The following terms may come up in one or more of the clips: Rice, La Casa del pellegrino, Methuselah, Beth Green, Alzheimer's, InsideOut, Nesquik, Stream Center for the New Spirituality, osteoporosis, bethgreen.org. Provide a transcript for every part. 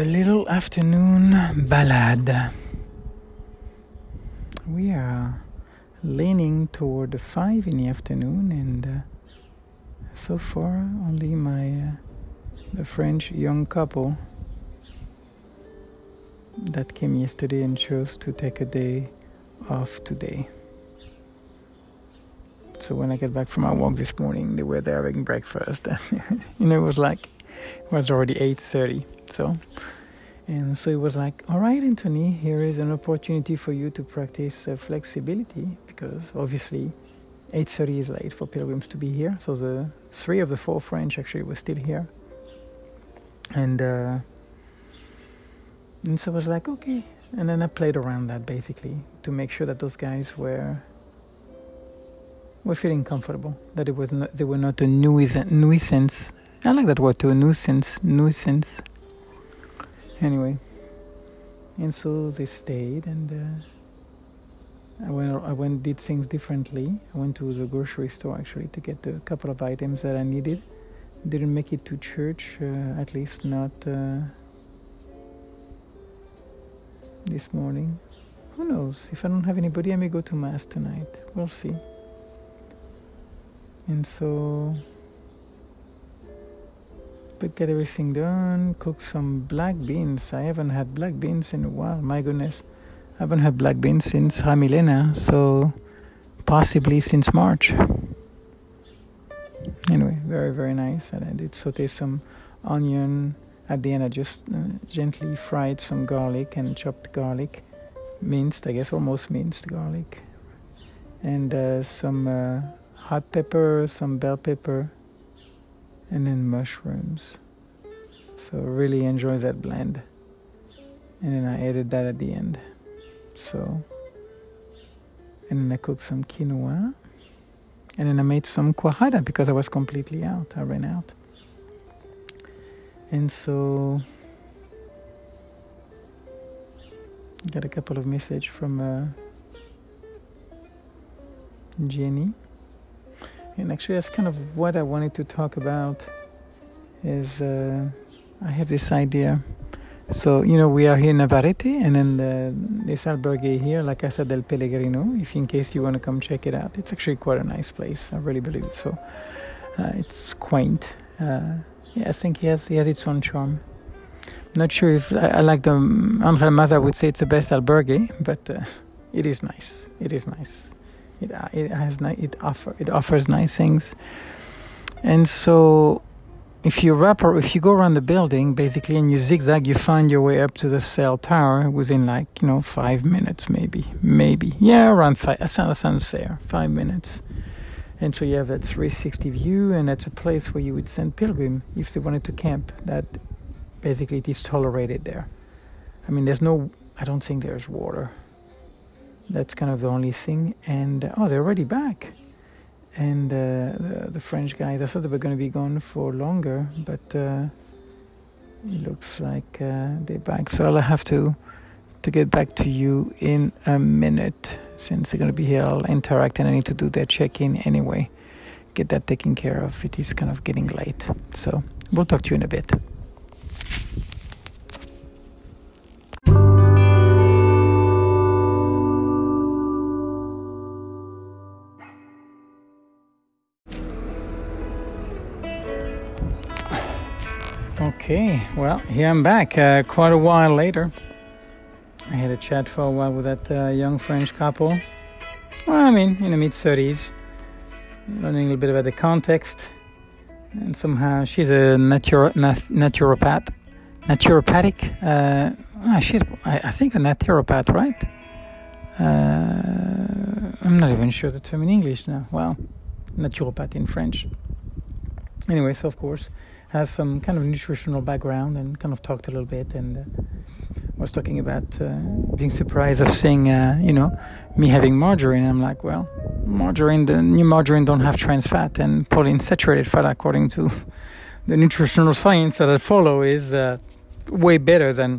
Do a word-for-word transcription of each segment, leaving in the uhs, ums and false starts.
a little afternoon ballad. We are leaning toward five in the afternoon, and uh, so far only my uh, the French young couple that came yesterday and chose to take a day off today. So when I get back from my walk this morning, they were there having breakfast, and you know, it was like it was already eight thirty. So and so it was like, all right, Anthony, here is an opportunity for you to practice uh, flexibility, because obviously eight thirty is late for pilgrims to be here. So the three of the four French actually were still here, and uh, and so I was like, okay. And then I played around that basically to make sure that those guys were. We're feeling comfortable, that it was not, they were not a nuisance, nuisance. I like that word too, nuisance, nuisance. Anyway, and so they stayed, and uh, I went, I went, did things differently. I went to the grocery store actually to get a couple of items that I needed. Didn't make it to church, uh, at least not uh, this morning. Who knows? If I don't have anybody, I may go to Mass tonight. We'll see. And so, but get everything done, cook some black beans. I haven't had black beans in a while, my goodness. I haven't had black beans since Hamilena, so possibly since March. Anyway, very, very nice. And I did saute some onion. At the end, I just uh, gently fried some garlic and chopped garlic, minced, I guess almost minced garlic, and uh, some... Uh, hot pepper, some bell pepper, and then mushrooms. So really enjoy that blend. And then I added that at the end. So, and then I cooked some quinoa. And then I made some cuajada because I was completely out. I ran out. And so, got a couple of messages from uh, Jenny. And actually, that's kind of what I wanted to talk about, is uh, I have this idea. So, you know, we are here in Navarrete, and then the, this albergue here, La Casa del Pellegrino, if in case you want to come check it out. It's actually quite a nice place. I really believe it. So uh, it's quaint. Uh, yeah, I think it has, it has its own charm. I'm not sure if, I, I like the, Angel Maza would say it's the best albergue, but uh, it is nice. It is nice. It it has it offer it offers nice things, and so if you wrap or if you go around the building basically and you zigzag, you find your way up to the cell tower within like you know five minutes maybe maybe yeah around five. That sounds fair. Five minutes, and so you have that three sixty view, and that's a place where you would send pilgrim if they wanted to camp. That basically it is tolerated there. I mean, there's no. I don't think there's water. That's kind of the only thing. And, oh, they're already back. And uh, the, the French guys, I thought they were going to be gone for longer, but uh, it looks like uh, they're back. So I'll have to, to get back to you in a minute. Since they're going to be here, I'll interact, and I need to do their check-in anyway. Get that taken care of. It is kind of getting late. So we'll talk to you in a bit. Okay, well, here I'm back uh, quite a while later. I had a chat for a while with that uh, young French couple. Well, I mean, in the mid-thirties, learning a little bit about the context. And somehow she's a natura- nat- naturopath, naturopathic, uh, oh, she's, I, I think a naturopath, right? Uh, I'm not even sure the term in English now. Well, naturopath in French. Anyway, so of course... has some kind of nutritional background, and kind of talked a little bit, and uh, was talking about uh, being surprised of seeing, uh, you know, me having margarine. I'm like, well, margarine, the new margarine don't have trans fat and polyunsaturated fat, according to the nutritional science that I follow, is uh, way better than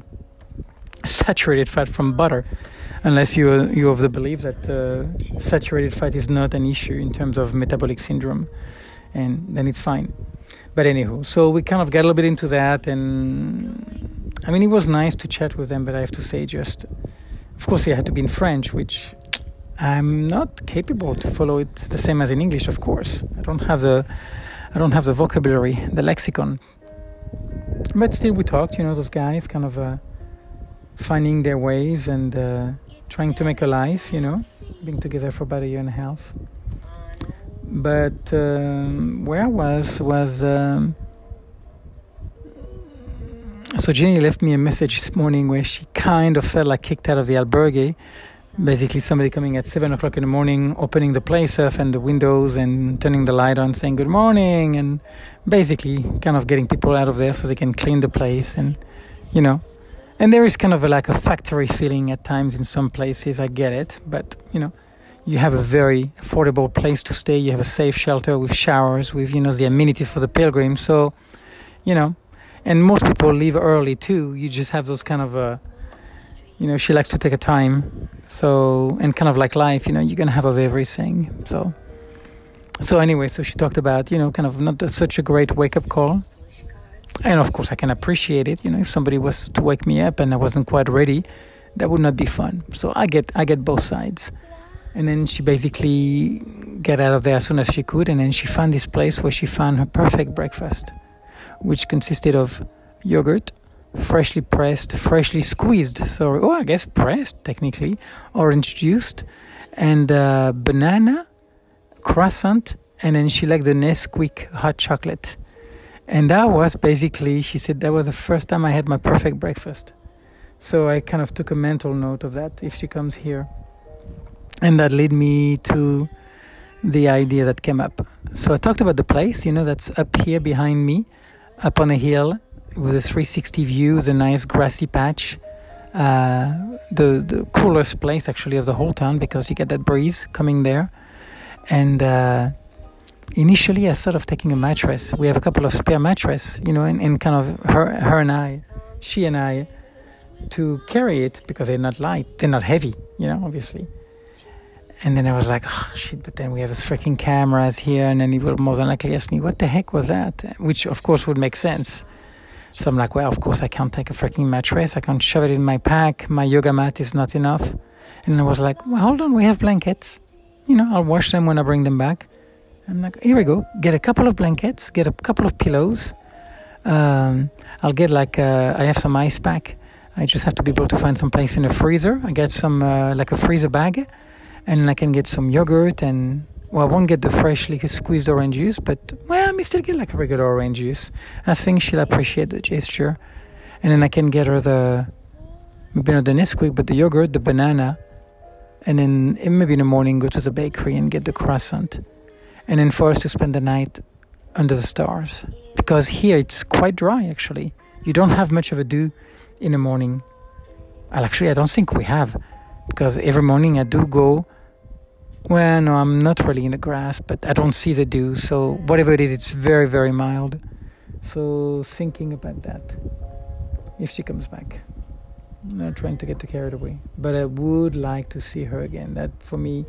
saturated fat from butter, unless you you have the belief that uh, saturated fat is not an issue in terms of metabolic syndrome, and then it's fine. But anywho, so we kind of got a little bit into that, and I mean, it was nice to chat with them, but I have to say, just of course it had to be in French, which I'm not capable to follow it the same as in English. Of course, I don't have the I don't have the vocabulary, the lexicon. But still, we talked. You know, those guys kind of uh, finding their ways and uh, trying to make a life. You know, being together for about a year and a half. But um, where I was was. Um, So Jenny left me a message this morning where she kind of felt like kicked out of the albergue. Basically, somebody coming at seven o'clock in the morning, opening the place up and the windows and turning the light on, saying good morning, and basically kind of getting people out of there so they can clean the place. And, you know, and there is kind of a, like a factory feeling at times in some places. I get it. But, you know, you have a very affordable place to stay. You have a safe shelter with showers, with, you know, the amenities for the pilgrims. So, you know. And most people leave early too. You just have those kind of, uh, you know, she likes to take her time. So, and kind of like life, you know, you're going to have of everything. So, so anyway, so she talked about, you know, kind of not such a great wake-up call. And of course, I can appreciate it. You know, if somebody was to wake me up and I wasn't quite ready, that would not be fun. So I get, I get both sides. And then she basically got out of there as soon as she could. And then she found this place where she found her perfect breakfast, which consisted of yogurt, freshly pressed, freshly squeezed, sorry, oh, I guess pressed, technically, orange juice, and uh, banana, croissant, and then she liked the Nesquik hot chocolate. And that was basically, she said, that was the first time I had my perfect breakfast. So I kind of took a mental note of that if she comes here. And that led me to the idea that came up. So I talked about the place, you know, that's up here behind me, up on a hill with a three sixty view, the nice grassy patch, uh, the, the coolest place actually of the whole town because you get that breeze coming there. And uh, initially I thought of taking a mattress. We have a couple of spare mattresses, you know, and, and kind of her, her and I, she and I, to carry it because they're not light, they're not heavy, you know, obviously. And then I was like, oh, shit, but then we have his freaking cameras here. And then he will more than likely ask me, what the heck was that? Which, of course, would make sense. So I'm like, well, of course, I can't take a freaking mattress. I can't shove it in my pack. My yoga mat is not enough. And I was like, well, hold on, we have blankets. You know, I'll wash them when I bring them back. I'm like, here we go. Get a couple of blankets. Get a couple of pillows. Um, I'll get like, a, I have some ice pack. I just have to be able to find some place in the freezer. I get some, uh, like a freezer bag. And I can get some yogurt and, well, I won't get the freshly squeezed orange juice, but, well, I may still get like a regular orange juice. I think she'll appreciate the gesture. And then I can get her the, maybe not the Nesquik, but the yogurt, the banana. And then maybe in the morning go to the bakery and get the croissant. And then for us to spend the night under the stars. Because here it's quite dry, actually. You don't have much of a dew in the morning. Well, actually, I don't think we have. Because every morning I do go, well, no, I'm not really in the grass, but I don't see the dew. So whatever it is, it's very, very mild. So thinking about that, if she comes back. I'm not trying to get carried away. But I would like to see her again. That, for me,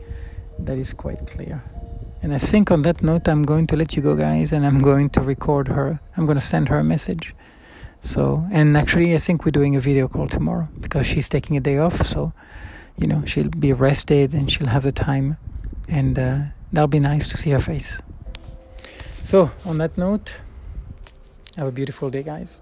that is quite clear. And I think on that note, I'm going to let you go, guys. And I'm going to record her. I'm going to send her a message. So, and actually, I think we're doing a video call tomorrow. Because she's taking a day off, so... You know, she'll be rested and she'll have the time. And uh, that'll be nice to see her face. So, on that note, have a beautiful day, guys.